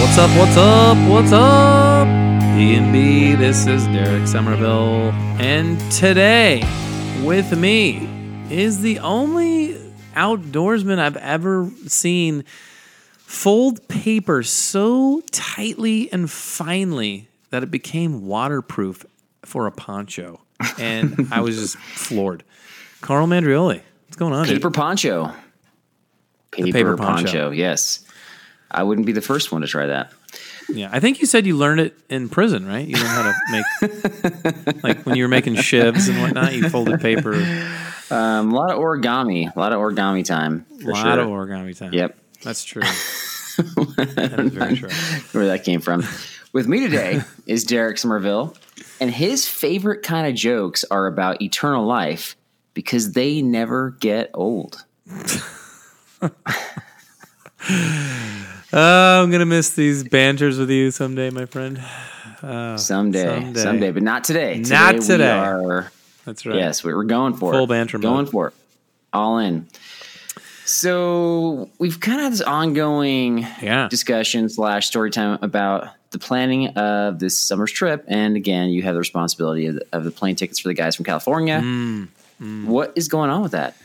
What's up, what's up, what's up? D&B, this is Derek Somerville. And today, with me, is the only outdoorsman I've ever seen fold paper so tightly and finely that it became waterproof for a poncho. And I was just floored. Carl Mandrioli, what's going on? Paper dude? Poncho. Paper poncho, yes. I wouldn't be the first one to try that. Yeah, I think you said you learned it in prison, right? You learned how to make, like when you were making shivs and whatnot, you folded paper. A lot of origami time. A lot of origami time. Yep. That's true. That is very true. Where that came from. With me today is Derek Somerville, and his favorite kind of jokes are about eternal life because they never get old. I'm going to miss these banters with you someday, my friend. Someday, but not today. Not today. That's right. Yes, we're going for full banter. Going for it. All in. So we've kind of had this ongoing discussion / story time about the planning of this summer's trip. And again, you have the responsibility of the plane tickets for the guys from California. What is going on with that?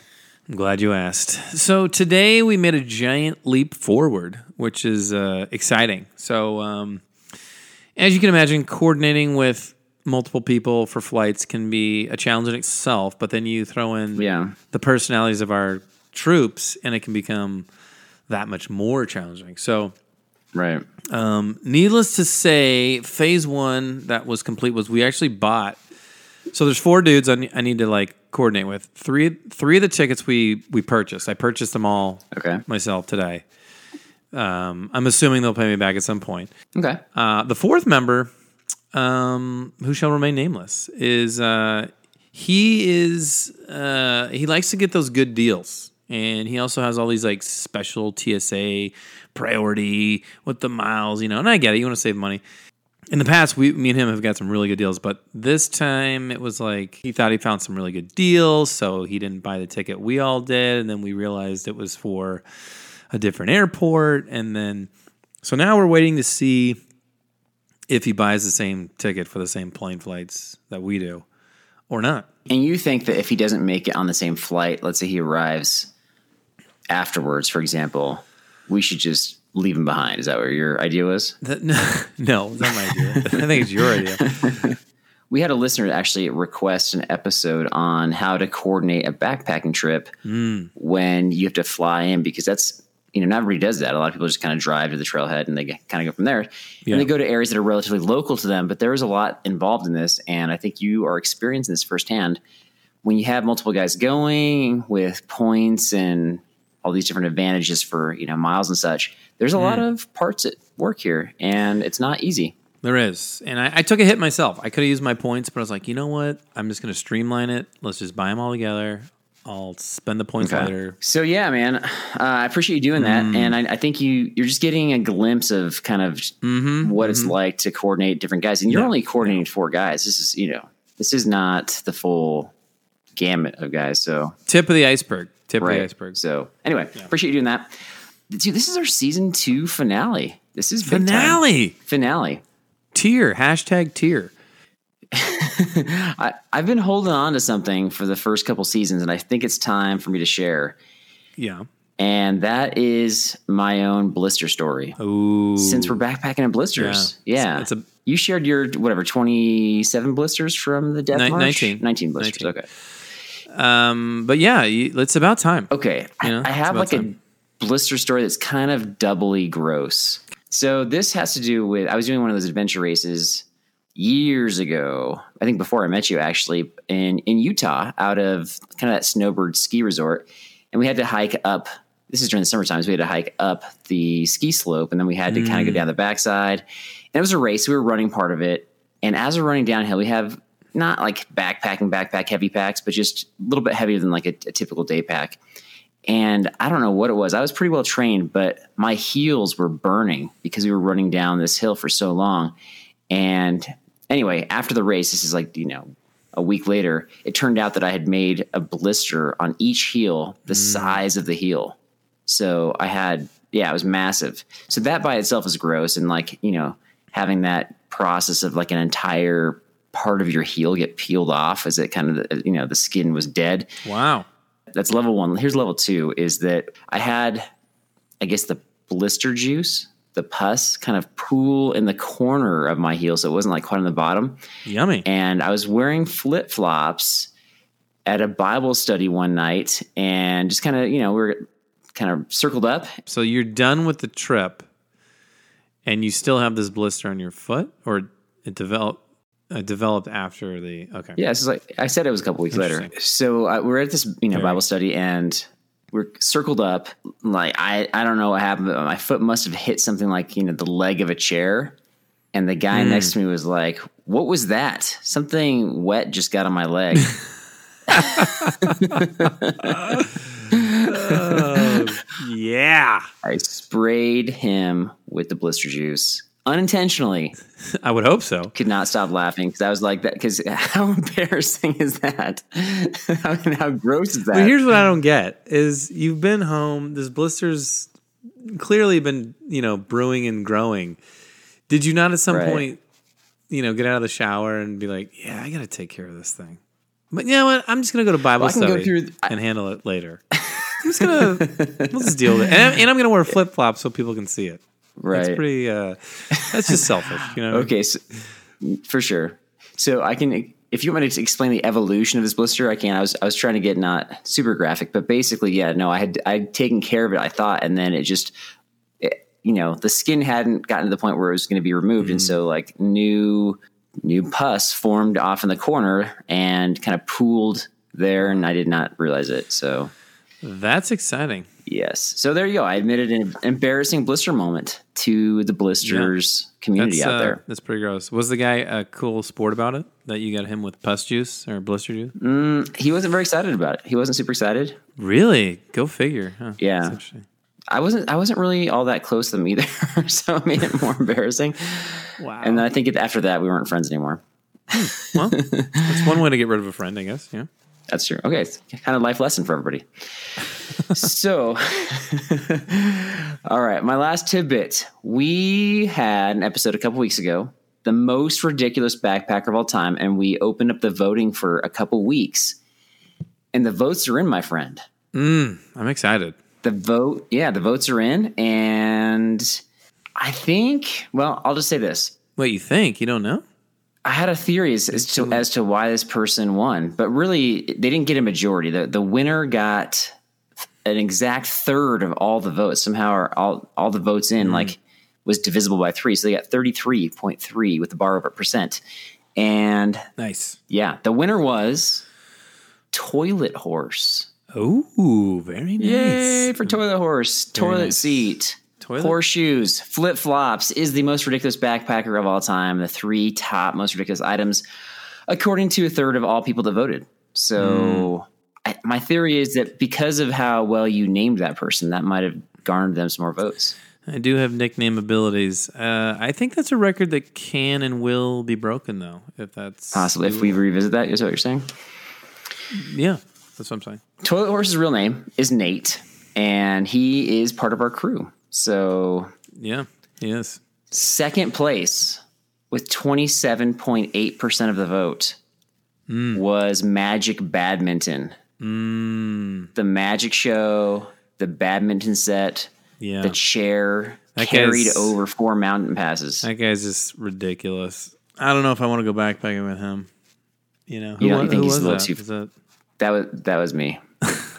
I'm glad you asked. So today we made a giant leap forward, which is exciting. So as you can imagine, coordinating with multiple people for flights can be a challenge in itself, but then you throw in the personalities of our troops and it can become that much more challenging. So right. Needless to say, phase one that was complete was we actually bought. So there's 4 dudes I need to like coordinate with. Three of the tickets we purchased. I purchased them all myself today. I'm assuming they'll pay me back at some point. Okay. The 4th member, who shall remain nameless, is he likes to get those good deals. And he also has all these like special TSA priority with the miles, you know. And I get it, you want to save money. In the past, me and him have got some really good deals, but this time it was like he thought he found some really good deals, so he didn't buy the ticket we all did, and then we realized it was for a different airport, and then so now we're waiting to see if he buys the same ticket for the same plane flights that we do or not. And you think that if he doesn't make it on the same flight, let's say he arrives afterwards, for example, we should just leave him behind. Is that what your idea was? No, it's not my idea. I think it's your idea. We had a listener actually request an episode on how to coordinate a backpacking trip when you have to fly in, because that's, you know, not everybody does that. A lot of people just kind of drive to the trailhead and they kind of go from there. Yeah. And they go to areas that are relatively local to them, but there is a lot involved in this. And I think you are experiencing this firsthand. When you have multiple guys going with points and all these different advantages for, you know, miles and such, there's a lot of parts at work here, and it's not easy. There is. And I took a hit myself. I could have used my points, but I was like, you know what? I'm just going to streamline it. Let's just buy them all together. I'll spend the points later. So, yeah, man, I appreciate you doing that. And I think you're just getting a glimpse of kind of what it's like to coordinate different guys. And you're only coordinating 4 guys. This is not the full gamut of guys. So tip of the iceberg. So anyway, appreciate you doing that. Dude, this is our season 2 finale. This is big time. Tier. #tier I've been holding on to something for the first couple seasons, and I think it's time for me to share. Yeah. And that is my own blister story. Ooh. Since we're backpacking in blisters. Yeah. It's you shared your, 27 blisters from the Death March? 19. 19 blisters. 19. Okay. But yeah, it's about time. Okay. I have a blister story that's kind of doubly gross. So this has to do with, I was doing one of those adventure races years ago, I think before I met you actually, in Utah, out of kind of that Snowbird ski resort. And we had to hike up. This is during the summer times. We had to hike up the ski slope, and then we had to kind of go down the backside. And it was a race. We were running part of it. And as we're running downhill, we have not like backpack heavy packs, but just a little bit heavier than like a typical day pack. And I don't know what it was. I was pretty well trained, but my heels were burning because we were running down this hill for so long. And anyway, after the race, this is like, a week later, it turned out that I had made a blister on each heel, the size of the heel. So I had, it was massive. So that by itself is gross. And like, having that process of like an entire part of your heel get peeled off as it kind of, the skin was dead. Wow. That's level one. Here's level two, is that I had, I guess, the blister juice, the pus kind of pool in the corner of my heel. So it wasn't like quite on the bottom. Yummy. And I was wearing flip-flops at a Bible study one night and just kind of, we were kind of circled up. So you're done with the trip and you still have this blister on your foot, or it developed after the, okay. Yeah. So like I said, it was a couple weeks later. So we're at this, Bible study, and we're circled up. Like, I don't know what happened, but my foot must have hit something like, the leg of a chair. And the guy next to me was like, "What was that? Something wet just got on my leg." Yeah. I sprayed him with the blister juice. Unintentionally. I would hope so. Could not stop laughing because I was like, that. Because how embarrassing is that? I mean, how gross is that? But here's what I don't get is you've been home. This blister's clearly been, brewing and growing. Did you not at some point, get out of the shower and be like, yeah, I got to take care of this thing. But you know what? I'm just going to go to Bible study and handle it later. I'm just going to, we'll just deal with it. And I'm going to wear flip-flops so people can see it. Right. That's pretty, that's just selfish, Okay. So, for sure. So if you want to explain the evolution of this blister, I can. I was trying to get not super graphic, but basically, I'd taken care of it, I thought. And then it just, the skin hadn't gotten to the point where it was going to be removed. Mm-hmm. And so like new pus formed off in the corner and kind of pooled there. And I did not realize it. So that's exciting. Yes. So there you go. I admitted an embarrassing blister moment to the blisters community out there. That's pretty gross. Was the guy a cool sport about it, that you got him with pus juice or blister juice? He wasn't very excited about it. He wasn't super excited. Really? Go figure. Huh. Yeah. I wasn't really all that close to them either, so it made it more embarrassing. Wow. And then I think after that, we weren't friends anymore. Well, that's one way to get rid of a friend, I guess. Yeah. That's true. Okay. It's kind of life lesson for everybody. So, all right. My last tidbit. We had an episode a couple weeks ago, the most ridiculous backpacker of all time. And we opened up the voting for a couple weeks, and the votes are in, my friend. I'm excited. The votes are in. And I think, I'll just say this. Wait, you think? You don't know? I had a theory as to why this person won, but really they didn't get a majority. The winner got an exact third of all the votes. Somehow all the votes in was divisible by 3. So they got 33.3 with the bar over percent. And nice. Yeah. The winner was Toilet Horse. Oh, very nice. Yay for Toilet Horse. Toilet seat. Toilet? Horseshoes, flip-flops is the most ridiculous backpacker of all time. The 3 top most ridiculous items, according to a third of all people that voted. So my theory is that because of how well you named that person, that might have garnered them some more votes. I do have nickname abilities. I think that's a record that can and will be broken, though, if that's possible. If we revisit that, is what you're saying? Yeah, that's what I'm saying. Toilet Horse's real name is Nate, and he is part of our crew. So yeah, he is. Second place with 27.8% of the vote was Magic Badminton. The magic show, the badminton set, the chair that carried over 4 mountain passes. That guy's just ridiculous. I don't know if I want to go backpacking with him. You know, who, you don't think he's a little too... That was me.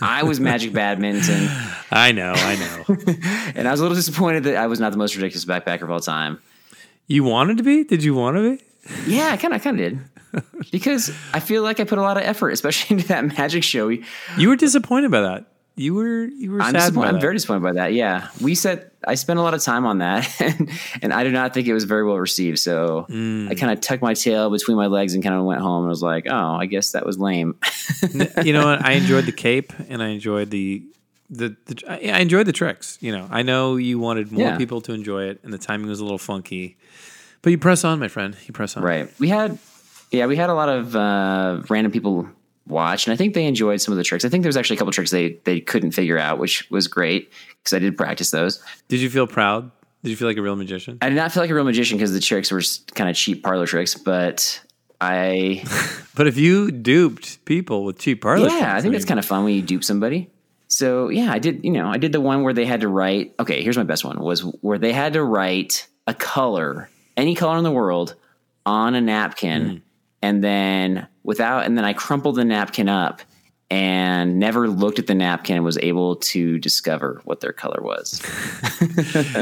I was Magic Badminton. I know. And I was a little disappointed that I was not the most ridiculous backpacker of all time. You wanted to be? Did you want to be? Yeah, I kind of did. Because I feel like I put a lot of effort, especially into that magic show. You were disappointed by that. You were sad by that. I'm very disappointed by that, yeah. I spent a lot of time on that, and I do not think it was very well received. So I kind of tucked my tail between my legs and kind of went home and was like, oh, I guess that was lame. You know what? I enjoyed the cape, and I enjoyed I enjoyed the tricks. You know, I know you wanted more people to enjoy it, and the timing was a little funky. But you press on, my friend. You press on. Right. We had a lot of random people watch, and I think they enjoyed some of the tricks. I think there was actually a couple of tricks they couldn't figure out, which was great because I did practice those. Did you feel proud? Did you feel like a real magician? I did not feel like a real magician because the tricks were kind of cheap parlor tricks, but I... But if you duped people with cheap parlor tricks... Yeah, I think that's kind of fun when you dupe somebody. So, yeah, I did the one where they had to write... Okay, here's my best one, was where they had to write a color, any color in the world, on a napkin, and then I crumpled the napkin up and never looked at the napkin and was able to discover what their color was.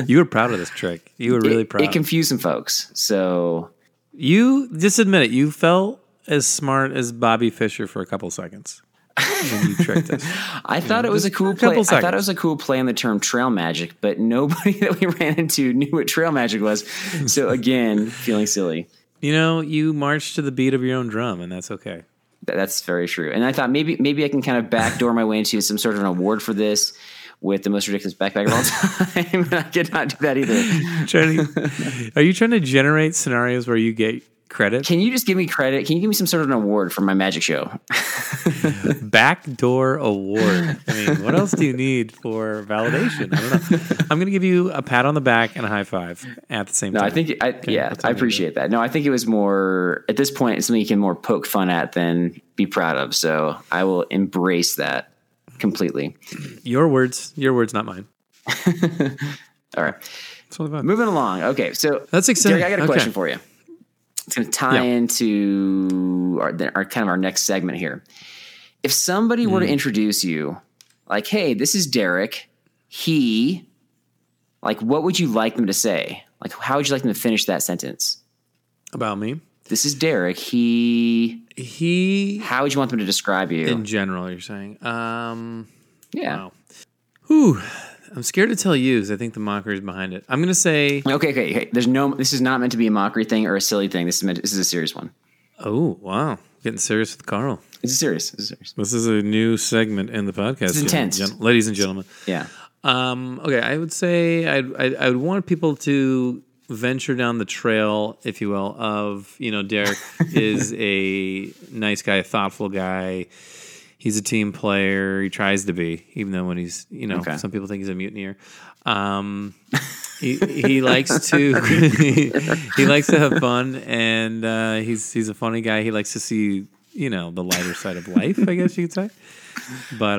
You were proud of this trick. You were really proud. It confused some folks. So you just admit it. You felt as smart as Bobby Fischer for a couple seconds when you tricked us. I thought it was a cool play on the term trail magic, but nobody that we ran into knew what trail magic was. So again, feeling silly. You know, you march to the beat of your own drum, and that's okay. That's very true. And I thought maybe I can kind of backdoor my way into some sort of an award for this with the most ridiculous backpacker of all time. And I did not do that either. Are you trying to generate scenarios where you get credit? Can you just give me credit? Can you give me some sort of an award for my magic show? Backdoor award. I mean, what else do you need for validation? I don't know. I'm going to give you a pat on the back and a high five at the same time. No, I think, I appreciate that. No, I think it was more, at this point, it's something you can more poke fun at than be proud of. So I will embrace that completely. Your words, not mine. All right. That's all about. Moving along. Okay. So that's exciting. Derek, I got a question for you. It's going to tie into our kind of our next segment here. If somebody were to introduce you, like, hey, this is Derek. What would you like them to say? Like, how would you like them to finish that sentence? About me? This is Derek. He. How would you want them to describe you? In general, you're saying. Yeah. Wow. Whew. I'm scared to tell you because I think the mockery is behind it. I'm going to say... Okay. There's no... This is not meant to be a mockery thing or a silly thing. This is a serious one. Oh, wow. Getting serious with Carl. It's serious. This is a new segment in the podcast. It's intense. Ladies and gentlemen. Yeah. Okay, I would say I would want people to venture down the trail, if you will, of, you know, Derek is a nice guy, a thoughtful guy. He's a team player. He tries to be, even though when he's, you know, some people think he's a mutineer. He likes to he likes to have fun, and he's a funny guy. He likes to see, you know, the lighter side of life, I guess you could say. But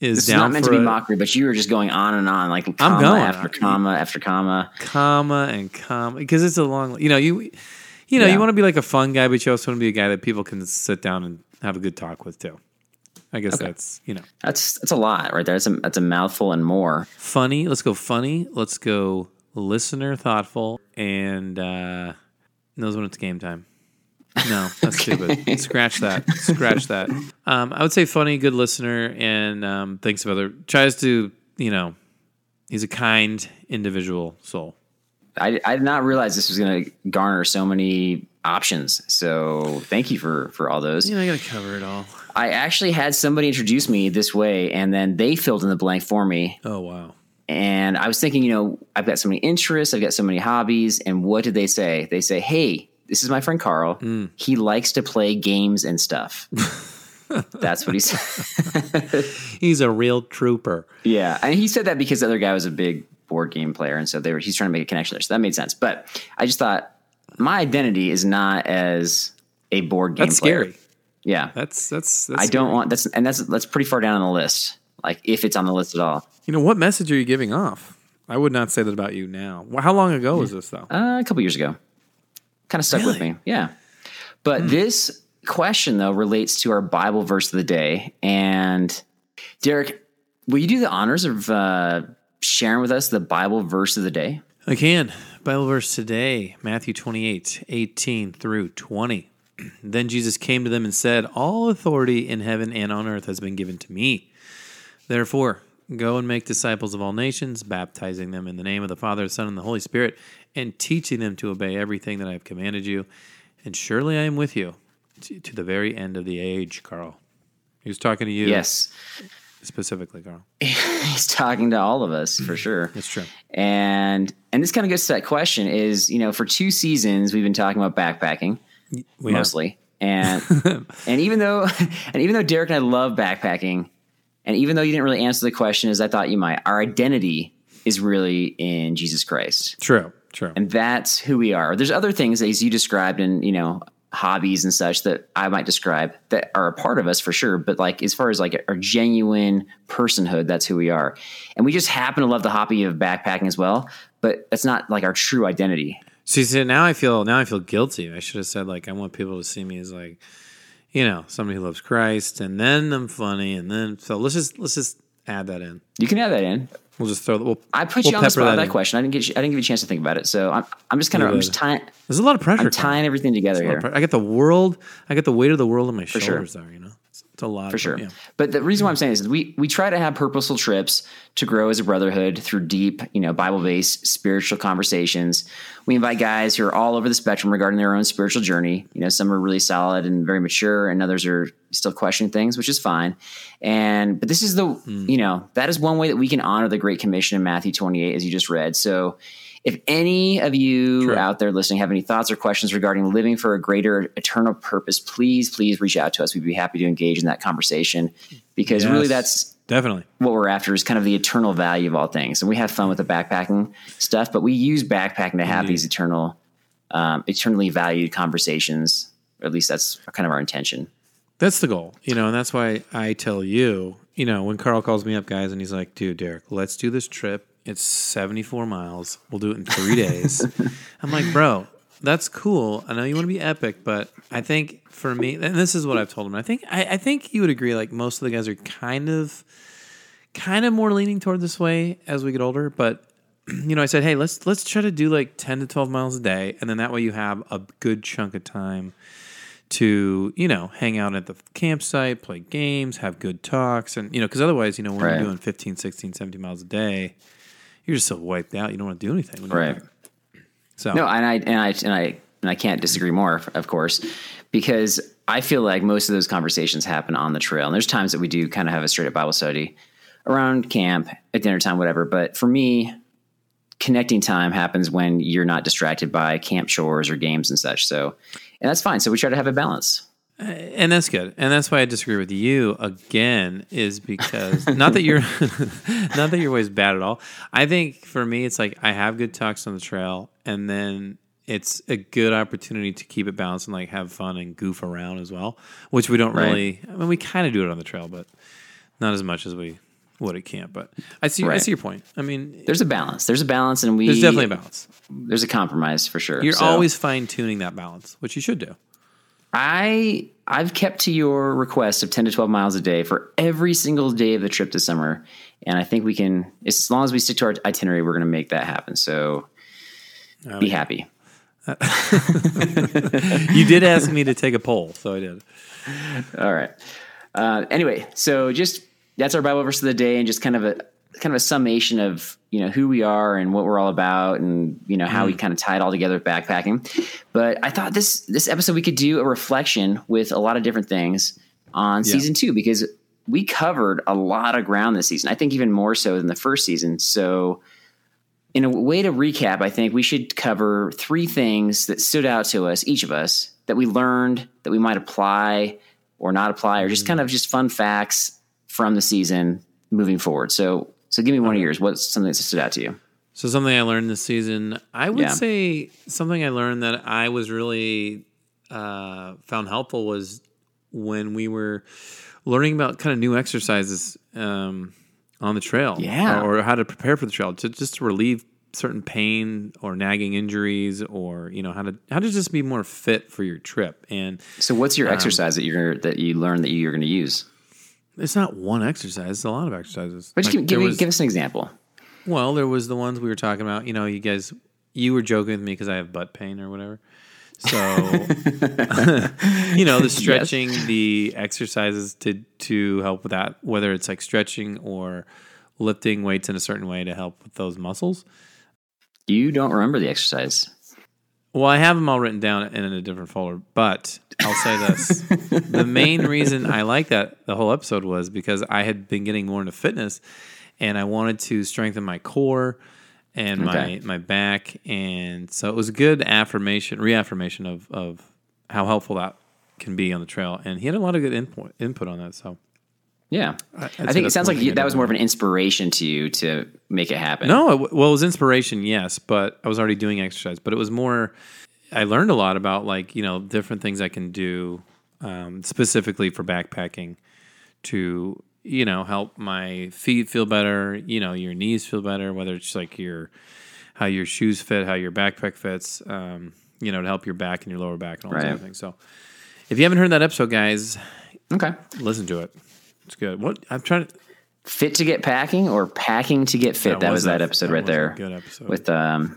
is down. It's not meant to be mockery, but you were just going on and on, like comma after comma, because it's a long. You know, you want to be like a fun guy, but you also want to be a guy that people can sit down and have a good talk with too. I guess that's, you know. That's a lot right there. That's a mouthful and more. Funny. Let's go funny. Let's go listener, thoughtful, and knows when it's game time. No, that's stupid. Scratch that. I would say funny, good listener, and thinks of other. Tries to, you know, he's a kind individual soul. I did not realize this was going to garner so many options. So thank you for all those. Yeah, I got to cover it all. I actually had somebody introduce me this way, and then they filled in the blank for me. Oh, wow. And I was thinking, you know, I've got so many interests. I've got so many hobbies. And what did they say? They say, hey, this is my friend Carl. He likes to play games and stuff. That's what he said. He's a real trooper. Yeah. And he said that because the other guy was a big board game player, and so he's trying to make a connection there, so that made sense. But I just thought my identity is not as a board game player. That's scary. Yeah. That's I don't scary. Want that's pretty far down on the list. Like if it's on the list at all. You know, what message are you giving off? I would not say that about you now. How long ago was this though? A couple years ago. Kind of stuck with me. Yeah. But this question though relates to our Bible verse of the day. And Derek, will you do the honors of sharing with us the Bible verse of the day? I can. Bible verse today, Matthew 28:18-20. Then Jesus came to them and said, "All authority in heaven and on earth has been given to me. Therefore, go and make disciples of all nations, baptizing them in the name of the Father, the Son, and the Holy Spirit, and teaching them to obey everything that I have commanded you. And surely I am with you to the very end of the age." Carl, he was talking to you. Yes. Specifically, Carl. He's talking to all of us for sure. That's true. And this kind of goes to that question is, you know, for 2 seasons, we've been talking about backpacking. We mostly. Have. And and even though Derek and I love backpacking, and even though you didn't really answer the question as I thought you might, our identity is really in Jesus Christ. True. And that's who we are. There's other things as you described and, you know, hobbies and such that I might describe that are a part of us for sure. But like, as far as like our genuine personhood, that's who we are. And we just happen to love the hobby of backpacking as well, but that's not like our true identity. So now I feel guilty. I should have said, like, I want people to see me as, like, you know, somebody who loves Christ, and then I'm funny, and then so let's just add that in. You can add that in. We'll just throw. I put you on the spot with that question. I didn't give you a chance to think about it. So I'm just kind of. I'm just tying. There's a lot of pressure. I'm tying everything together here. I got the weight of the world on my shoulders. There, you know, it's a lot for sure. Yeah. But the reason why I'm saying this is we try to have purposeful trips to grow as a brotherhood through deep, you know, Bible-based spiritual conversations. We invite guys who are all over the spectrum regarding their own spiritual journey. You know, some are really solid and very mature, and others are still questioning things, which is fine. But this is the, you know, that is one way that we can honor the Great Commission in Matthew 28, as you just read. So if any of you out there listening have any thoughts or questions regarding living for a greater eternal purpose, please reach out to us. We'd be happy to engage in that conversation because really that's definitely what we're after is kind of the eternal value of all things. And we have fun with the backpacking stuff, but we use backpacking to have these eternal, eternally valued conversations, or at least that's kind of our intention. That's the goal, you know, and that's why I tell you, you know, when Carl calls me up, guys, and he's like, "Dude, Derek, let's do this trip. It's 74 miles. We'll do it in 3 days. I'm like, "Bro, that's cool. I know you want to be epic, but I think for me," and this is what I've told him. I think you would agree. Like most of the guys are kind of more leaning toward this way as we get older. But you know, I said, "Hey, let's try to do like 10 to 12 miles a day, and then that way you have a good chunk of time to, you know, hang out at the campsite, play games, have good talks, and you know, because otherwise, you know, when you're doing 15, 16, 17 miles a day, you're just so wiped out. You don't want to do anything, So no, and I can't disagree more, of course, because I feel like most of those conversations happen on the trail. And there's times that we do kind of have a straight up Bible study around camp at dinner time, whatever. But for me, connecting time happens when you're not distracted by camp chores or games and such. So, and that's fine. So we try to have a balance. And that's good. And that's why I disagree with you again is because not that your way is bad at all. I think for me, it's like I have good talks on the trail and then it's a good opportunity to keep it balanced and like have fun and goof around as well, which we don't really, I mean, we kind of do it on the trail, but not as much as we would at camp. But I see your point. I mean, there's a balance and there's definitely a balance. There's a compromise for sure. You're always fine tuning that balance, which you should do. I've kept to your request of 10 to 12 miles a day for every single day of the trip this summer. And I think we can, as long as we stick to our itinerary, we're going to make that happen. So be happy. You did ask me to take a poll, so I did. All right. Anyway, so just that's our Bible verse of the day and just kind of a summation of, you know, who we are and what we're all about and, you know, how we kind of tie it all together with backpacking. But I thought this episode, we could do a reflection with a lot of different things on season 2, because we covered a lot of ground this season. I think even more so than the first season. So in a way to recap, I think we should cover 3 things that stood out to us, each of us, that we learned that we might apply or not apply, or just kind of just fun facts from the season moving forward. So give me one of yours. What's something that stood out to you? So something I learned this season, I would say something I learned that I was really found helpful was when we were learning about kind of new exercises on the trail, or how to prepare for the trail, to just relieve certain pain or nagging injuries, or how to just be more fit for your trip. And so, what's your exercise that you learned that you're going to use? It's not one exercise; it's a lot of exercises. But give us an example. Well, there was the ones we were talking about. You know, you guys, you were joking with me because I have butt pain or whatever. So, the stretching, the exercises to help with that, whether it's like stretching or lifting weights in a certain way to help with those muscles. You don't remember the exercise. Well, I have them all written down in a different folder, but I'll say this. The main reason I liked that the whole episode was because I had been getting more into fitness and I wanted to strengthen my core and my back. And so it was a good reaffirmation of how helpful that can be on the trail. And he had a lot of good input on that. So yeah, I think it sounds like that was more of an inspiration to you to make it happen. No, it was inspiration, yes, but I was already doing exercise. But it was more, I learned a lot about different things I can do specifically for backpacking to help my feet feel better, your knees feel better, whether it's like how your shoes fit, how your backpack fits, to help your back and your lower back and all that thing. So if you haven't heard that episode, guys, listen to it. It's good. What I'm trying to fit to get packing or packing to get fit. That was that episode right there. Good episode with a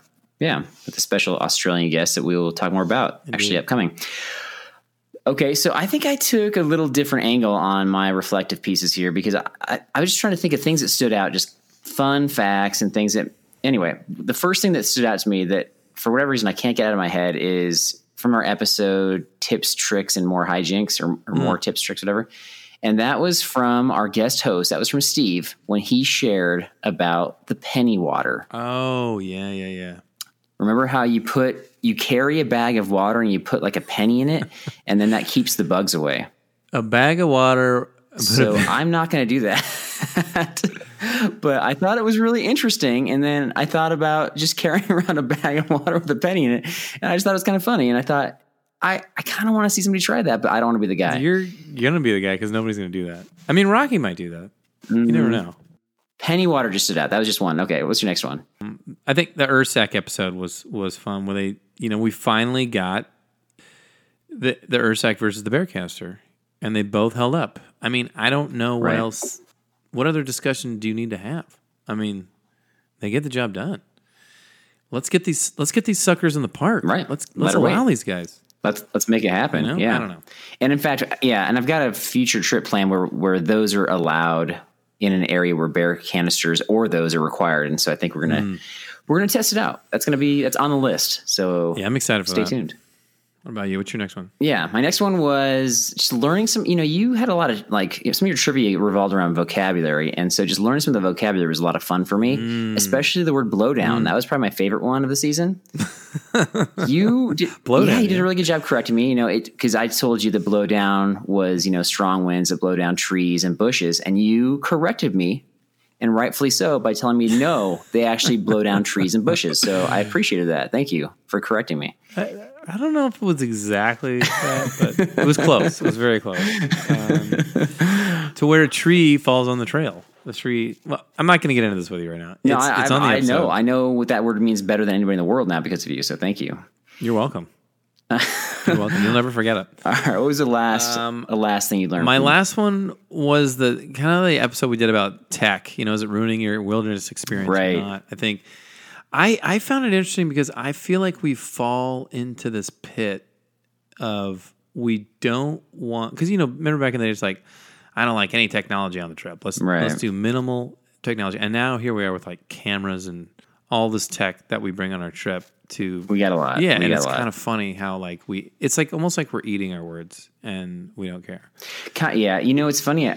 special Australian guest that we will talk more about actually upcoming. Okay, so I think I took a little different angle on my reflective pieces here because I was just trying to think of things that stood out, just fun facts and things that – anyway, the first thing that stood out to me that for whatever reason I can't get out of my head is from our episode Tips, Tricks, and More Hijinks or More Tips, Tricks, whatever. And that was from our guest host. That was from Steve when he shared about the penny water. Oh, yeah. Remember how you carry a bag of water and you put like a penny in it and then that keeps the bugs away. A bag of water. So I'm not going to do that. But I thought it was really interesting. And then I thought about just carrying around a bag of water with a penny in it. And I just thought it was kind of funny. And I thought, I kind of want to see somebody try that, but I don't want to be the guy. You're going to be the guy because nobody's going to do that. I mean, Rocky might do that. Mm-hmm. You never know. Penny water just stood out. That was just one. Okay, what's your next one? I think the Ursack episode was fun where they, we finally got the Ursack versus the Bearcaster, and they both held up. I mean, I don't know what else. What other discussion do you need to have? I mean, they get the job done. Let's get these suckers in the park. Right. Let's allow these guys. Let's make it happen. Yeah. I don't know. And in fact, and I've got a future trip plan where those are allowed in an area where bear canisters or those are required. And so I think we're going to test it out. That's on the list. So yeah, I'm excited for that. Stay tuned. What about you? What's your next one? Yeah. My next one was just learning some, you had a lot of some of your trivia revolved around vocabulary. And so just learning some of the vocabulary was a lot of fun for me, especially the word blowdown. That was probably my favorite one of the season. You did a really good job correcting me, because I told you the blowdown was, strong winds that blow down trees and bushes. And you corrected me, and rightfully so, by telling me, no, they actually blow down trees and bushes. So I appreciated that. Thank you for correcting me. I don't know if it was exactly that, but it was close. It was very close. To where a tree falls on the trail. The tree. Well, I'm not going to get into this with you right now. No, it's on the episode. I know what that word means better than anybody in the world now because of you. So thank you. You're welcome. You're welcome. You'll never forget it. All right. What was the last thing you learned? My last one was the episode we did about tech. Is it ruining your wilderness experience or not? I think. I found it interesting because I feel like we fall into this pit of we don't want... Because, remember back in the day, it's like, I don't like any technology on the trip. Let's do minimal technology. And now here we are with cameras and all this tech that we bring on our trip to... We got a lot. Yeah, and it's kind of funny how we... It's almost like we're eating our words and we don't care. Yeah, it's funny...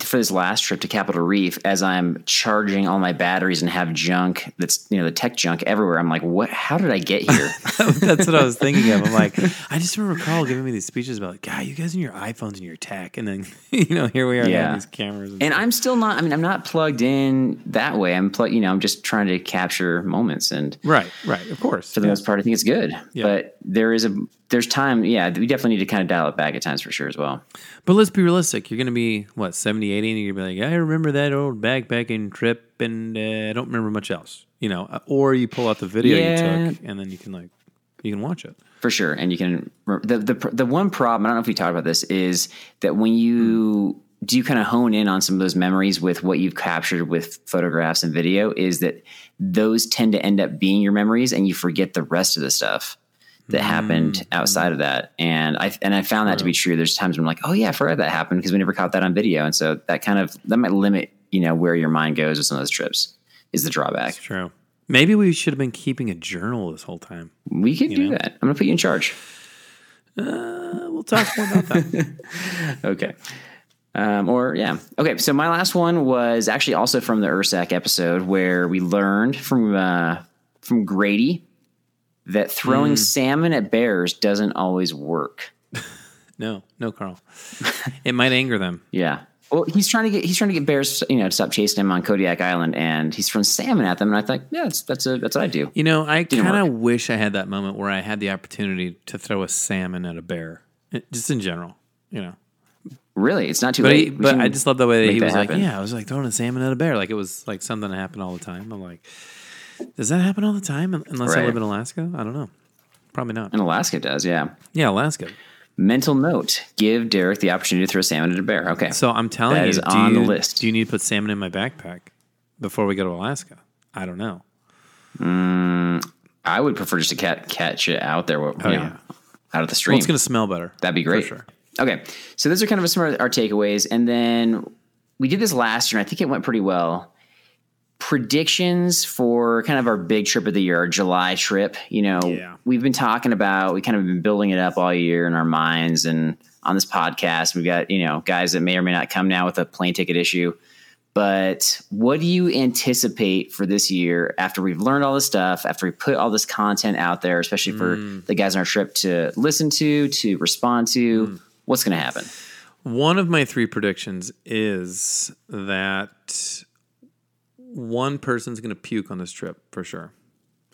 for this last trip to Capitol Reef, as I'm charging all my batteries and have junk that's, the tech junk everywhere, I'm like, what, how did I get here? That's what I was thinking of. I'm like, I just remember Carl giving me these speeches about, God, you guys and your iPhones and your tech. And then, here we are having these cameras. And I'm still not, I'm not plugged in that way. I'm I'm just trying to capture moments and. Right. Of course. For the most part, I think it's good, but there is a there's time. Yeah, we definitely need to kind of dial it back at times for sure as well. But let's be realistic. You're going to be, what, 70, 80, and you're going to be like, I remember that old backpacking trip, and I don't remember much else. You know, or you pull out the video you took, and then you can like, you can watch it. For sure. And you can, the one problem, I don't know if we talked about this, is that when you do kind of hone in on some of those memories with what you've captured with photographs and video, is that those tend to end up being your memories and you forget the rest of the stuff that happened outside of that. And I found that to be true. There's times when I'm like, oh yeah, I forgot that happened because we never caught that on video. And so that kind of, that might limit, you know, where your mind goes with some of those trips is the drawback. That's true. Maybe we should have been keeping a journal this whole time. We could do that. I'm going to put you in charge. We'll talk more about that. Okay. Okay, so my last one was actually also from the Ursack episode where we learned from Grady that throwing salmon at bears doesn't always work. No, Carl. It might anger them. Yeah. Well, he's trying to get bears, you know, to stop chasing him on Kodiak Island, and he's throwing salmon at them. And I thought, yeah, that's what I do. You know, I kind of wish I had that moment where I had the opportunity to throw a salmon at a bear, just in general, you know. Really, it's not too late. But I just love the way that he was like, yeah, I was like throwing a salmon at a bear, like it was like something that happened all the time. I'm like, does that happen all the time? Unless I live in Alaska, I don't know. Probably not. And Alaska does, yeah. Yeah, Alaska. Mental note, give Derek the opportunity to throw salmon at a bear. Okay. So I'm telling you, that is on the list. Do you need to put salmon in my backpack before we go to Alaska? I don't know. I would prefer just to catch it out there, out of the stream. Well, it's going to smell better. That'd be great. For sure. Okay. So those are kind of some of our takeaways. And then we did this last year, and I think it went pretty well. Predictions for kind of our big trip of the year, our July trip. You know, we've been talking about, we kind of been building it up all year in our minds and on this podcast. We've got, you know, guys that may or may not come now with a plane ticket issue. But what do you anticipate for this year after we've learned all this stuff, after we put all this content out there, especially for the guys on our trip to listen to respond to? What's going to happen? One of my three predictions is that one person's going to puke on this trip for sure.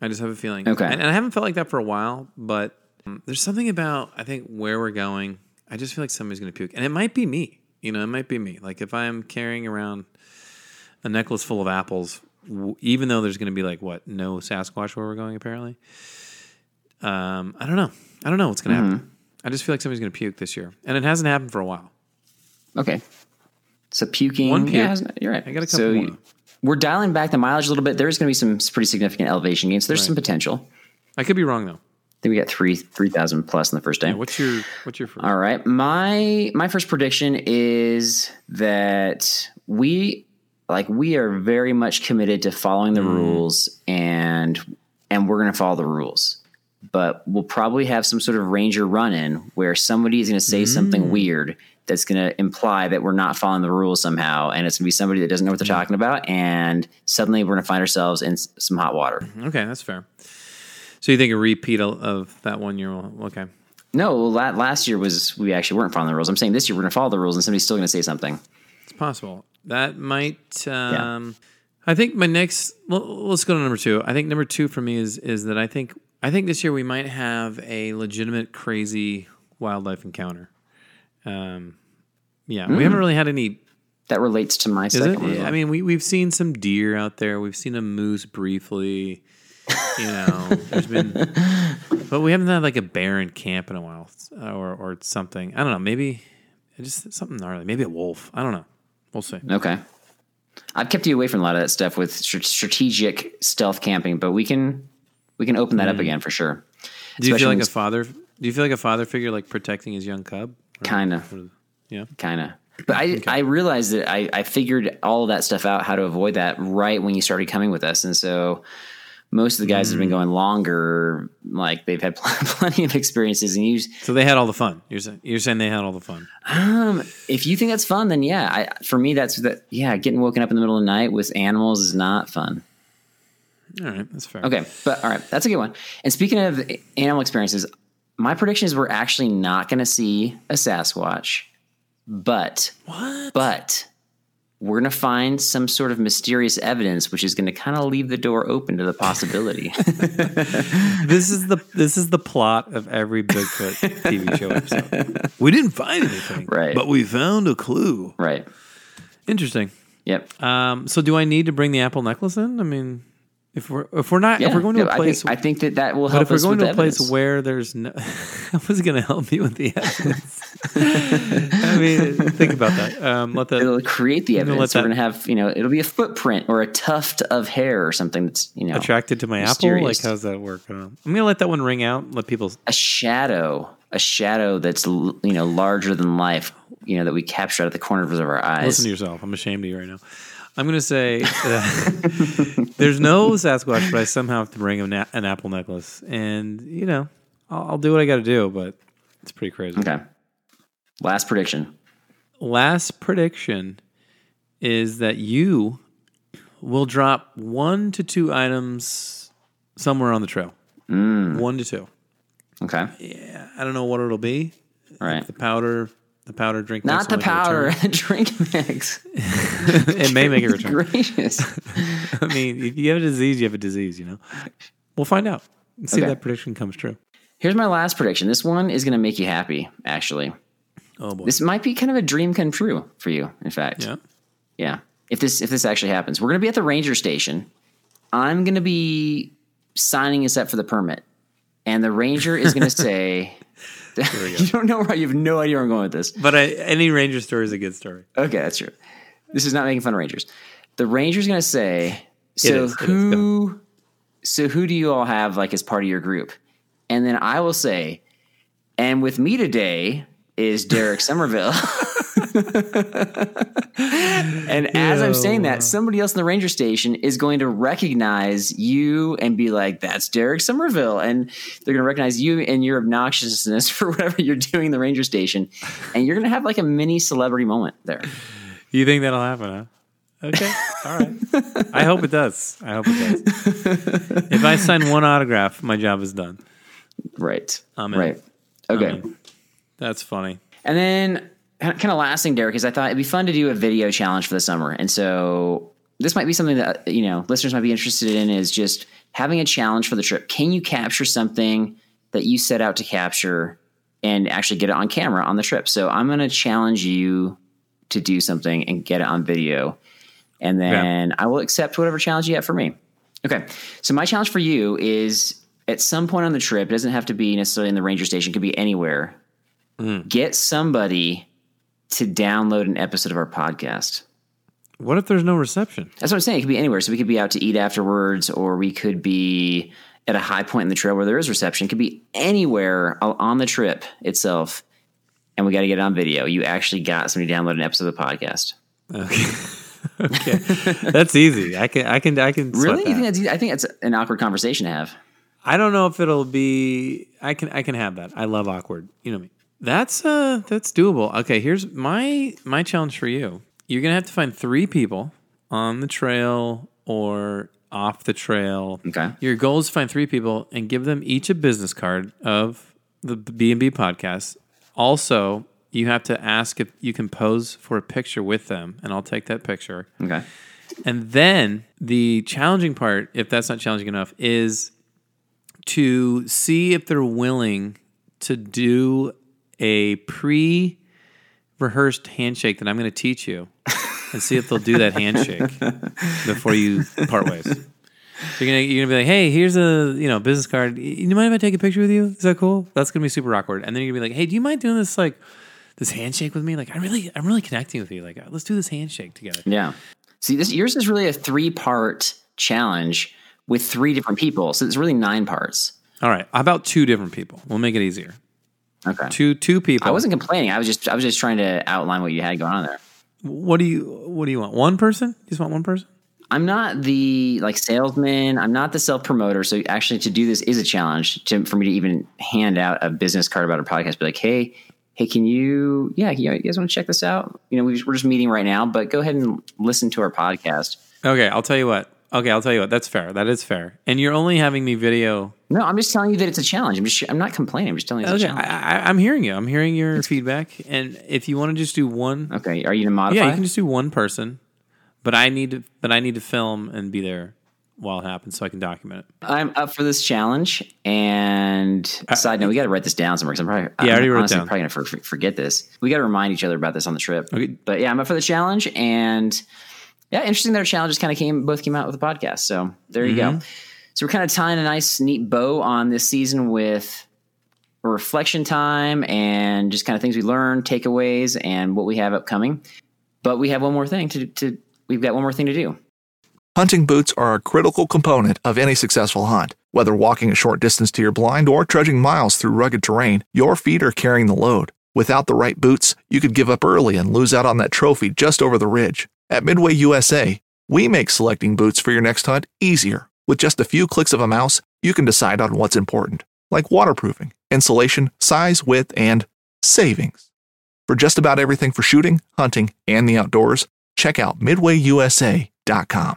I just have a feeling. Okay. And I haven't felt like that for a while, but there's something about, I think, where we're going. I just feel like somebody's going to puke. And it might be me. You know, it might be me. Like if I'm carrying around a necklace full of apples, even though there's going to be like, what, no Sasquatch where we're going apparently. I don't know what's going to happen. I just feel like somebody's going to puke this year. And it hasn't happened for a while. Okay. So puking. One puke. Yeah, you're right. I got a couple more. We're dialing back the mileage a little bit. There's going to be some pretty significant elevation gains. So there's some potential. I could be wrong, though. I think we got 3,000 plus on the first day. Yeah, what's your first? All right. My first prediction is that we are very much committed to following the rules and we're going to follow the rules. But we'll probably have some sort of ranger run-in where somebody is going to say something weird that's going to imply that we're not following the rules somehow, and it's going to be somebody that doesn't know what they're talking about, and suddenly we're going to find ourselves in some hot water. Okay, that's fair. So you think a repeat of that 1 year? Okay. No, last year we actually weren't following the rules. I'm saying this year we're going to follow the rules, and somebody's still going to say something. It's possible. That might... I think my next... let's go to number two. I think number two for me is that I think this year we might have a legitimate crazy wildlife encounter. We haven't really had any. That relates to my second one. I mean, we've seen some deer out there. We've seen a moose briefly. You know, there's been, but we haven't had like a bear in camp in a while or something. I don't know. Maybe just something gnarly. Maybe a wolf. I don't know. We'll see. Okay. I've kept you away from a lot of that stuff with strategic stealth camping, but we can open that up again for sure. Do you feel like a father? Do you feel like a father figure, like protecting his young cub? Kind of. Yeah. Kind of. But I realized that I figured all of that stuff out, how to avoid that right when you started coming with us. And so most of the guys have been going longer, like they've had plenty of experiences. And so they had all the fun. You're saying they had all the fun. If you think that's fun, then yeah. For me, getting woken up in the middle of the night with animals is not fun. All right. That's fair. Okay. But all right. That's a good one. And speaking of animal experiences, my prediction is we're actually not going to see a Sasquatch, but we're going to find some sort of mysterious evidence, which is going to kind of leave the door open to the possibility. This is the plot of every Bigfoot TV show episode. We didn't find anything, right? But we found a clue, right? Interesting. Yep. So, do I need to bring the apple necklace in? I mean, if we're going to a place where there's no, I was going to help you with the evidence. I mean, think about that. It'll create the evidence. We're going to have, it'll be a footprint or a tuft of hair or something that's, attracted to my mysterious apple. Like, how's that work? I'm going to let that one ring out. And let people a shadow that's larger than life. That we capture out of the corners of our eyes. Listen to yourself. I'm ashamed of you right now. I'm going to say there's no Sasquatch, but I somehow have to bring him an apple necklace. And, I'll do what I got to do, but it's pretty crazy. Okay. Last prediction is that you will drop 1 to 2 items somewhere on the trail. 1 to 2. Okay. Yeah. I don't know what it'll be. All right. Like the powder drink mix. Not the powder drink mix. It may make a return. Gracious. I mean, if you have a disease, you have a disease. We'll find out. See if that prediction comes true. Here's my last prediction. This one is going to make you happy, actually. Oh, boy. This might be kind of a dream come true for you, in fact. Yeah. Yeah. If this actually happens. We're going to be at the ranger station. I'm going to be signing us up for the permit. And the ranger is going to say... You don't know right. You have no idea where I'm going with this. But any ranger story is a good story. Okay, that's true. This is not making fun of rangers. The ranger's going to say, so who do you all have as part of your group? And then I will say, and with me today is Derek Somerville. And as I'm saying that, somebody else in the ranger station is going to recognize you and be like, that's Derek Somerville. And they're going to recognize you and your obnoxiousness for whatever you're doing in the ranger station. And you're going to have a mini celebrity moment there. You think that'll happen, huh? Okay. All right. I hope it does. If I sign one autograph, my job is done. Right. Amen. Right. Okay. Amen. That's funny. And then... kind of last thing, Derek, is I thought it'd be fun to do a video challenge for the summer. And so this might be something that, listeners might be interested in, is just having a challenge for the trip. Can you capture something that you set out to capture and actually get it on camera on the trip? So I'm going to challenge you to do something and get it on video. And then I will accept whatever challenge you have for me. Okay. So my challenge for you is at some point on the trip, it doesn't have to be necessarily in the ranger station, it could be anywhere. Get somebody to download an episode of our podcast. What if there's no reception? That's what I'm saying. It could be anywhere. So we could be out to eat afterwards, or we could be at a high point in the trail where there is reception. It could be anywhere on the trip itself. And we got to get it on video. You actually got somebody to download an episode of the podcast. Okay. That's easy. I can really? You think that's easy? I think that's an awkward conversation to have. I don't know if it'll be, I can have that. I love awkward. You know me. That's doable. Okay, here's my challenge for you. You're going to have to find 3 people on the trail or off the trail. Okay. Your goal is to find 3 people and give them each a business card of the B&B podcast. Also, you have to ask if you can pose for a picture with them, and I'll take that picture. Okay. And then the challenging part, if that's not challenging enough, is to see if they're willing to do a pre-rehearsed handshake that I'm going to teach you, and see if they'll do that handshake before you part ways. So you're gonna be like, hey, here's a business card. You mind if I take a picture with you? Is that cool? That's gonna be super awkward. And then you're gonna be like, hey, do you mind doing this this handshake with me? I'm really connecting with you. Let's do this handshake together. Yeah. See, yours is really a 3-part challenge with 3 different people, so it's really 9 parts. All right. How about 2 different people? We'll make it easier. Okay. Two people. I wasn't complaining. I was just trying to outline what you had going on there. What do you want? One person? You just want one person? I'm not the salesman. I'm not the self-promoter. So actually, to do this is a challenge for me to even hand out a business card about a podcast. Be like, hey, can you? Yeah, you guys want to check this out? We're just meeting right now, but go ahead and listen to our podcast. Okay, I'll tell you what. That's fair. That is fair. And you're only having me video. No, I'm just telling you that it's a challenge. I'm not complaining. I'm just telling you it's a challenge. I'm hearing you. I'm hearing your feedback. And if you want to just do one. Okay. Are you going to modify? Yeah, you can just do one person. But I need to film and be there while it happens so I can document it. I'm up for this challenge. And side note, we got to write this down somewhere because I already wrote it down. I'm probably going to forget this. We got to remind each other about this on the trip. Okay. But yeah, I'm up for the challenge. And yeah, interesting that our challenges kind of both came out with the podcast. So there you go. So we're kind of tying a nice, neat bow on this season with a reflection time and just kind of things we learned, takeaways, and what we have upcoming. But we have one more thing to do. Hunting boots are a critical component of any successful hunt. Whether walking a short distance to your blind or trudging miles through rugged terrain, your feet are carrying the load. Without the right boots, you could give up early and lose out on that trophy just over the ridge. At Midway USA, we make selecting boots for your next hunt easier. With just a few clicks of a mouse, you can decide on what's important, like waterproofing, insulation, size, width, and savings. For just about everything for shooting, hunting, and the outdoors, check out MidwayUSA.com.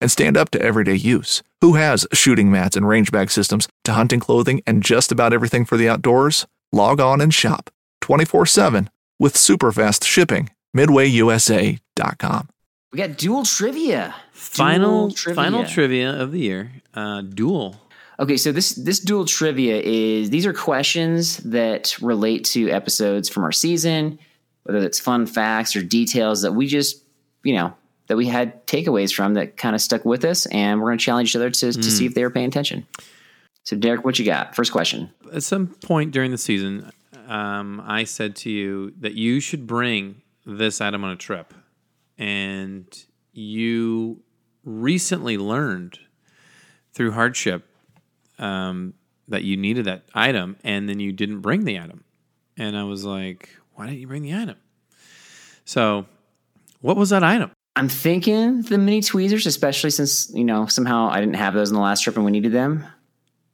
and stand up to everyday use. Who has shooting mats and range bag systems to hunting clothing and just about everything for the outdoors? Log on and shop 24/7 with super fast shipping. MidwayUSA.com. We got dual trivia. Final trivia of the year. Dual. Okay, so this dual trivia is, these are questions that relate to episodes from our season, whether that's fun facts or details that we just, that we had takeaways from that kind of stuck with us, and we're going to challenge each other to see if they were paying attention. So, Derek, what you got? First question. At some point during the season, I said to you that you should bring this item on a trip, and you recently learned through hardship that you needed that item, and then you didn't bring the item. And I was like, why didn't you bring the item? So, what was that item? I'm thinking the mini tweezers, especially since, somehow I didn't have those on the last trip and we needed them.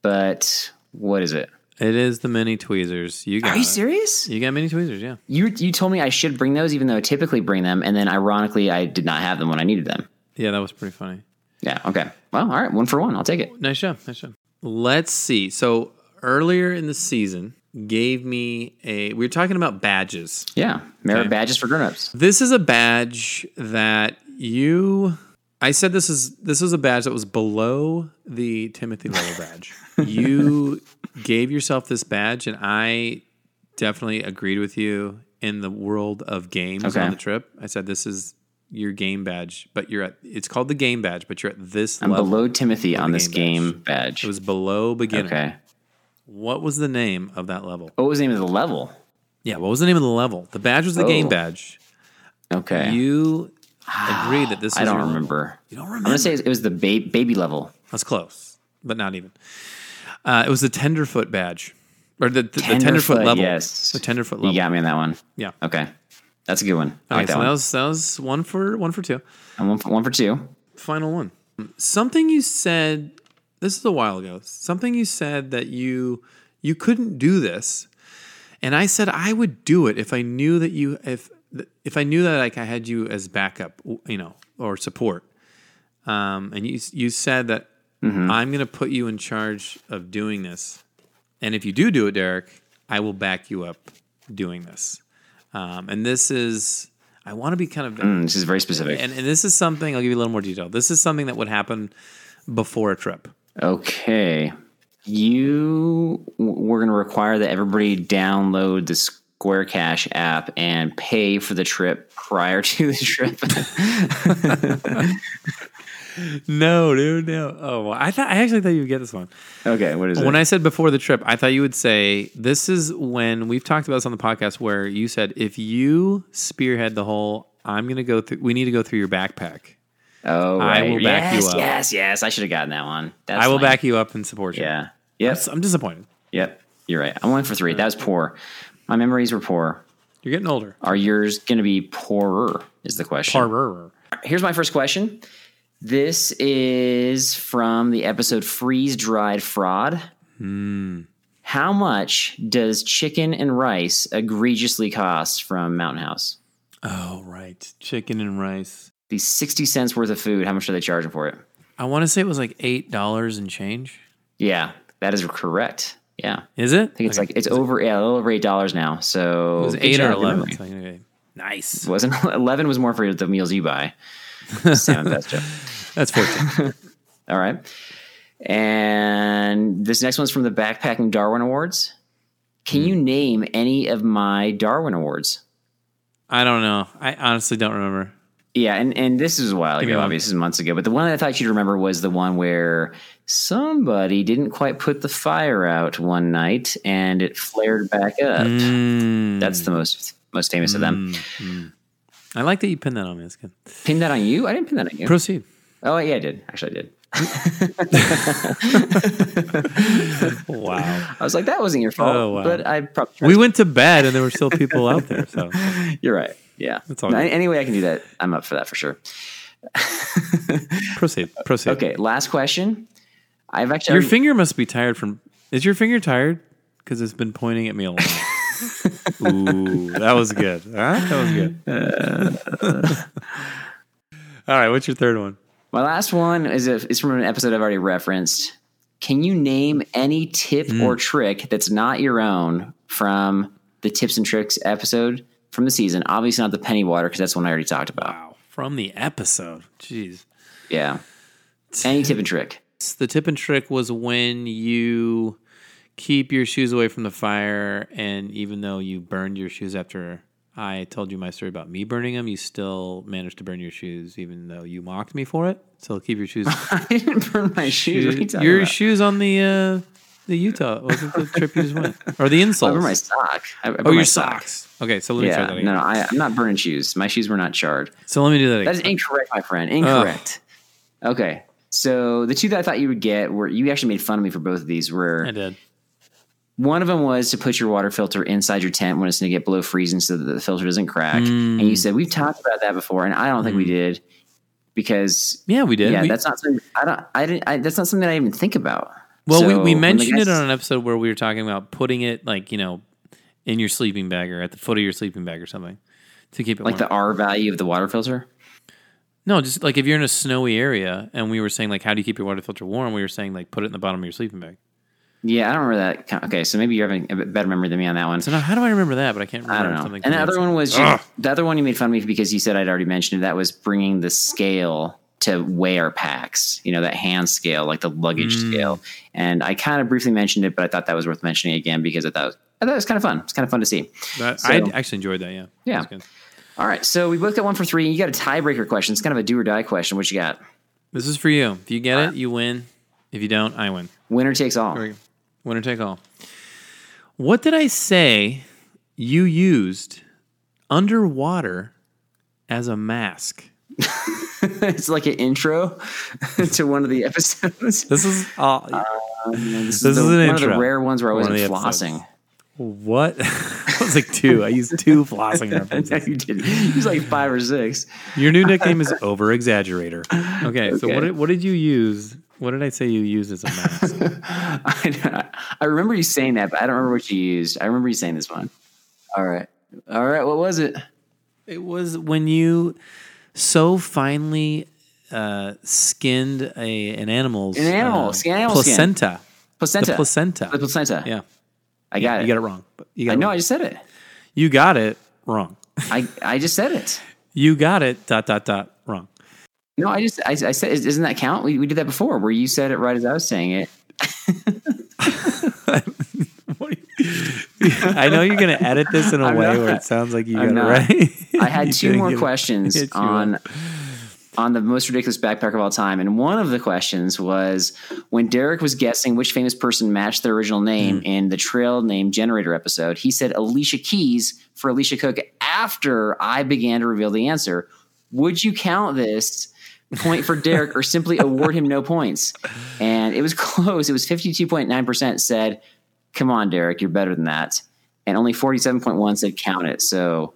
But what is it? It is the mini tweezers. Are you serious? You got mini tweezers, yeah. You told me I should bring those, even though I typically bring them. And then ironically, I did not have them when I needed them. Yeah, that was pretty funny. Yeah, okay. Well, all right. 1 for 1. I'll take it. Nice job. Let's see. So earlier in the season... gave me we were talking about badges. Yeah, merit badges for grown-ups. This is a badge that I said this was a badge that was below the Timothy Lowell badge. You gave yourself this badge, and I definitely agreed with you in the world of games on the trip. I said this is your game badge, but it's called the game badge, but you're at this level. I'm below Timothy on this game badge. It was below beginner. Okay. What was the name of that level? What was the name of the level? Yeah, what was the name of the level? The badge was the game badge. Okay. You agreed that this was... I don't remember. Level. You don't remember? I'm going to say it was the baby level. That's close, but not even. It was the Tenderfoot badge, or the Tenderfoot level. Yes. The Tenderfoot level. You got me on that one. Yeah. Okay. That's a good one. I like that one. That was 1 for 2. And 1 for 2. Final one. Something you said... This is a while ago. Something you said that you couldn't do this, and I said I would do it if I knew that if I knew that I had you as backup, or support. And you said that I'm going to put you in charge of doing this, And if you do it, Derek, I will back you up doing this. And this is, I want to be kind of... this is very specific. And this is something, I'll give you a little more detail. This is something that would happen before a trip. Okay. We're going to require that everybody download the Square Cash app and pay for the trip prior to the trip. No, dude, no. Oh, I actually thought you would get this one. Okay, what is it? When I said before the trip, I thought you would say, this is when we've talked about this on the podcast where you said, if you spearhead the whole, we need to go through your backpack. Oh, right. I will back you up. Yes. I should have gotten that one. I will back you up and support you. Yeah. Yes. I'm disappointed. Yep. You're right. I'm 1 for 3. That was poor. My memories were poor. You're getting older. Are yours going to be poorer is the question. Poorer. Here's my first question. This is from the episode Freeze Dried Fraud. How much does chicken and rice egregiously cost from Mountain House? Oh, right. Chicken and rice. These 60 cents worth of food, how much are they charging for it? I want to say it was like $8 and change. Yeah, that is correct. Yeah. Is it? I think it's like a little over $8 now. So it was 8 or 11. Like, nice. Wasn't 11 was more for the meals you buy. Salmon pesto. That's 14. All right. And this next one's from the Backpacking Darwin Awards. Can you name any of my Darwin Awards? I don't know. I honestly don't remember. Yeah, and this is a while ago, obviously. This is months ago. But the one I thought you'd remember was the one where somebody didn't quite put the fire out one night and it flared back up. That's the most famous of them. I like that you pinned that on me. That's good. Pinned that on you? I didn't pin that on you. Proceed. Oh, yeah, I did. Actually, I did. Wow. I was like, that wasn't your fault. Oh, wow. But I probably tried. We went to bed and there were still people out there. So you're right. Yeah. That's all good. Anyway, I can do that. I'm up for that for sure. Proceed. Okay, last question. I've actually. Your finger must be tired from. Is your finger tired? Because it's been pointing at me a lot. Ooh, that was good. Huh? That was good. All right, what's your third one? My last one is from an episode I've already referenced. Can you name any tip or trick that's not your own from the tips and tricks episode from the season? Obviously not the penny water because that's one I already talked about. Wow, from the episode. Jeez. Yeah. Any tip and trick. The tip and trick was when you... keep your shoes away from the fire, and even though you burned your shoes after I told you my story about me burning them, you still managed to burn your shoes, even though you mocked me for it. So keep your shoes. I didn't burn my shoes. What are you talking about? Shoes on the Utah. Wasn't the trip you just went? Or the insoles? I burned my sock. Socks. Okay, so let me try that again. No, I'm not burning shoes. My shoes were not charred. So let me do that again. That is incorrect, my friend. Incorrect. Ugh. Okay, so the two that I thought you would get were, you actually made fun of me for both of these. I did. One of them was to put your water filter inside your tent when it's going to get below freezing so that the filter doesn't crack. And you said, we've talked about that before. And I don't think we did because we did. Yeah, that's not something that's not something I even think about. Well, so we mentioned it on an episode where we were talking about putting it like, in your sleeping bag or at the foot of your sleeping bag or something to keep it warm. The R value of the water filter. No, just like if you're in a snowy area and we were saying like, how do you keep your water filter warm? We were saying like, put it in the bottom of your sleeping bag. Yeah, I don't remember that. Okay, so maybe you're having a better memory than me on that one. So now, how do I remember that? But I can't remember. I don't know. Something. And the other one was the other one you made fun of me because you said I'd already mentioned it. That was bringing the scale to weigh our packs. That hand scale, like the luggage scale. And I kind of briefly mentioned it, but I thought that was worth mentioning again because I thought it was kind of fun. It's kind of fun to see. So, I actually enjoyed that. Yeah. Yeah. That all right. So we both got 1 for 3. You got a tiebreaker question. It's kind of a do or die question. What you got? This is for you. If you get it, you win. If you don't, I win. Winner takes all. Winner take all. What did I say you used underwater as a mask? It's like an intro to one of the episodes. This is an intro. One of the rare ones where I wasn't flossing. What? I was like 2. I used 2 flossing references. No, you didn't. It was like 5 or 6. Your new nickname is Over-Exaggerator. Okay. So what did you use? What did I say you used as a mask? I remember you saying that, but I don't remember what you used. I remember you saying this one. All right. What was it? It was when you so finely skinned an animal's placenta. Skin. Placenta. The placenta. The placenta. Yeah. I got it. You got it wrong. I know. I just said it. You got it wrong. I just said it. You got it, ... wrong. No, I said, doesn't that count? We did that before where you said it right as I was saying it. I know you're going to edit this in a way where it sounds like you got it right. I had two more questions on the most ridiculous backpack of all time. And one of the questions was when Derek was guessing which famous person matched their original name in the trail name generator episode, he said Alicia Keys for Alicia Cook after I began to reveal the answer. Would you count this point for Derek or simply award him no points? And it was close. It was 52.9% said, come on, Derek, you're better than that. And only 47.1% said count it. So,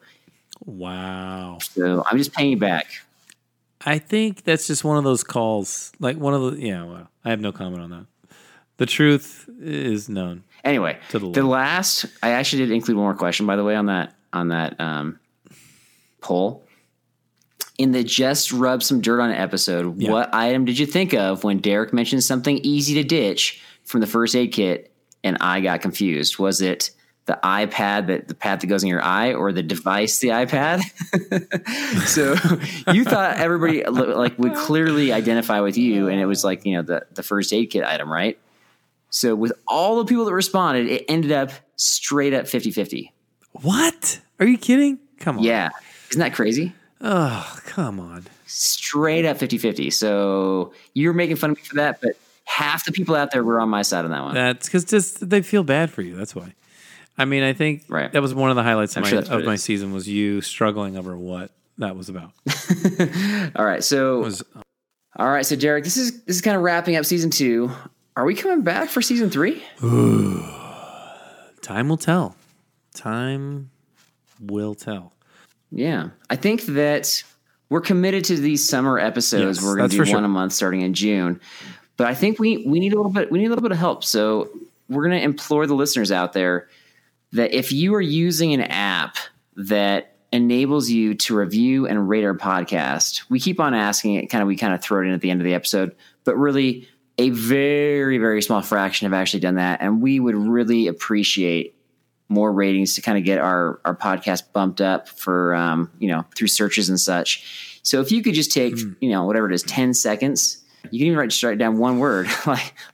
wow. So I'm just paying you back. I think that's just one of those calls. Like one of the, well, I have no comment on that. The truth is known. Anyway, the last, I actually did include one more question, by the way, on that poll. In the Just Rub Some Dirt On episode, what item did you think of when Derek mentioned something easy to ditch from the first aid kit and I got confused? Was it the iPad, the pad that goes in your eye, or the device, the iPad? So you thought everybody would clearly identify with you, and it was like, the first aid kit item, right? So with all the people that responded, it ended up straight up 50-50. What? Are you kidding? Come on. Yeah. Isn't that crazy? Oh, come on. Straight up 50-50. So you were making fun of me for that, but half the people out there were on my side on that one. That's because they feel bad for you. That's why. I mean, I think that was one of the highlights of my season was you struggling over what that was about. All right. So, all right. So Derek, this is kind of wrapping up season 2. Are we coming back for season 3? Ooh, time will tell. Time will tell. Yeah. I think that we're committed to these summer episodes. Yes, we're going to do one a month starting in June, but I think we need a little bit of help. So we're going to implore the listeners out there that if you are using an app that enables you to review and rate our podcast, we keep on asking it, we throw it in at the end of the episode, but really a very, very small fraction have actually done that. And we would really appreciate more ratings to kind of get our podcast bumped up for, through searches and such. So if you could just take, whatever it is, 10 seconds, you can even write down one word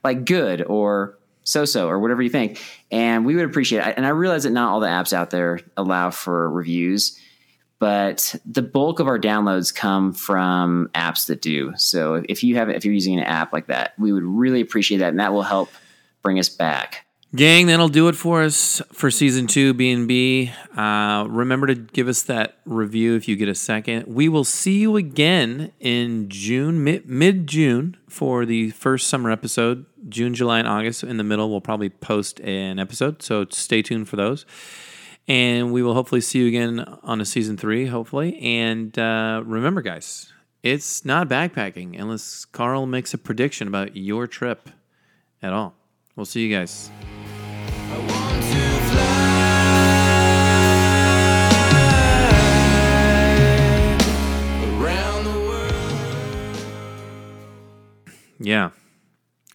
like good or so-so or whatever you think. And we would appreciate it. And I realize that not all the apps out there allow for reviews, but the bulk of our downloads come from apps that do. So if you're using an app like that, we would really appreciate that. And that will help bring us back. Gang, that'll do it for us for season 2 B&B. Remember to give us that review if you get a second. We will see you again in June, mid-June for the first summer episode. June, July, and August in the middle, we'll probably post an episode, so stay tuned for those. And we will hopefully see you again on a season 3, hopefully. And remember, guys, it's not backpacking unless Carl makes a prediction about your trip at all. We'll see you guys. I want to fly. Yeah.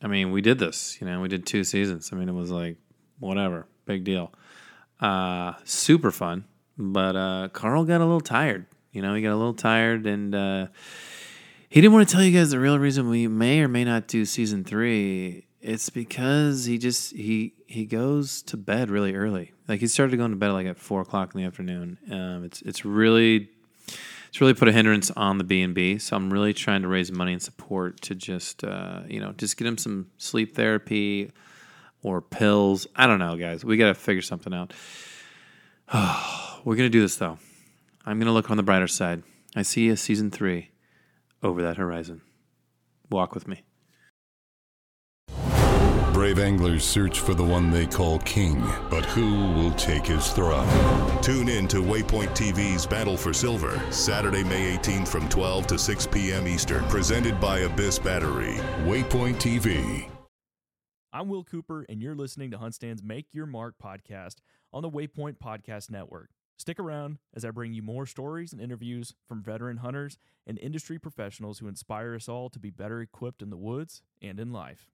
I mean, we did this, we did 2 seasons. I mean, it was like, whatever, big deal. Super fun, but Carl got a little tired. He got a little tired, and he didn't want to tell you guys the real reason we may or may not do season 3. It's because he goes to bed really early. Like, he started going to bed like at 4:00 in the afternoon. It's really put a hindrance on the B&B. So I'm really trying to raise money and support to just just get him some sleep therapy or pills. I don't know, guys. We got to figure something out. We're gonna do this though. I'm gonna look on the brighter side. I see a season 3 over that horizon. Walk with me. Brave anglers search for the one they call king, but who will take his throne? Tune in to Waypoint TV's Battle for Silver, Saturday, May 18th from 12 to 6 p.m. Eastern, presented by Abyss Battery. Waypoint TV. I'm Will Cooper, and you're listening to HuntStand's Make Your Mark podcast on the Waypoint Podcast Network. Stick around as I bring you more stories and interviews from veteran hunters and industry professionals who inspire us all to be better equipped in the woods and in life.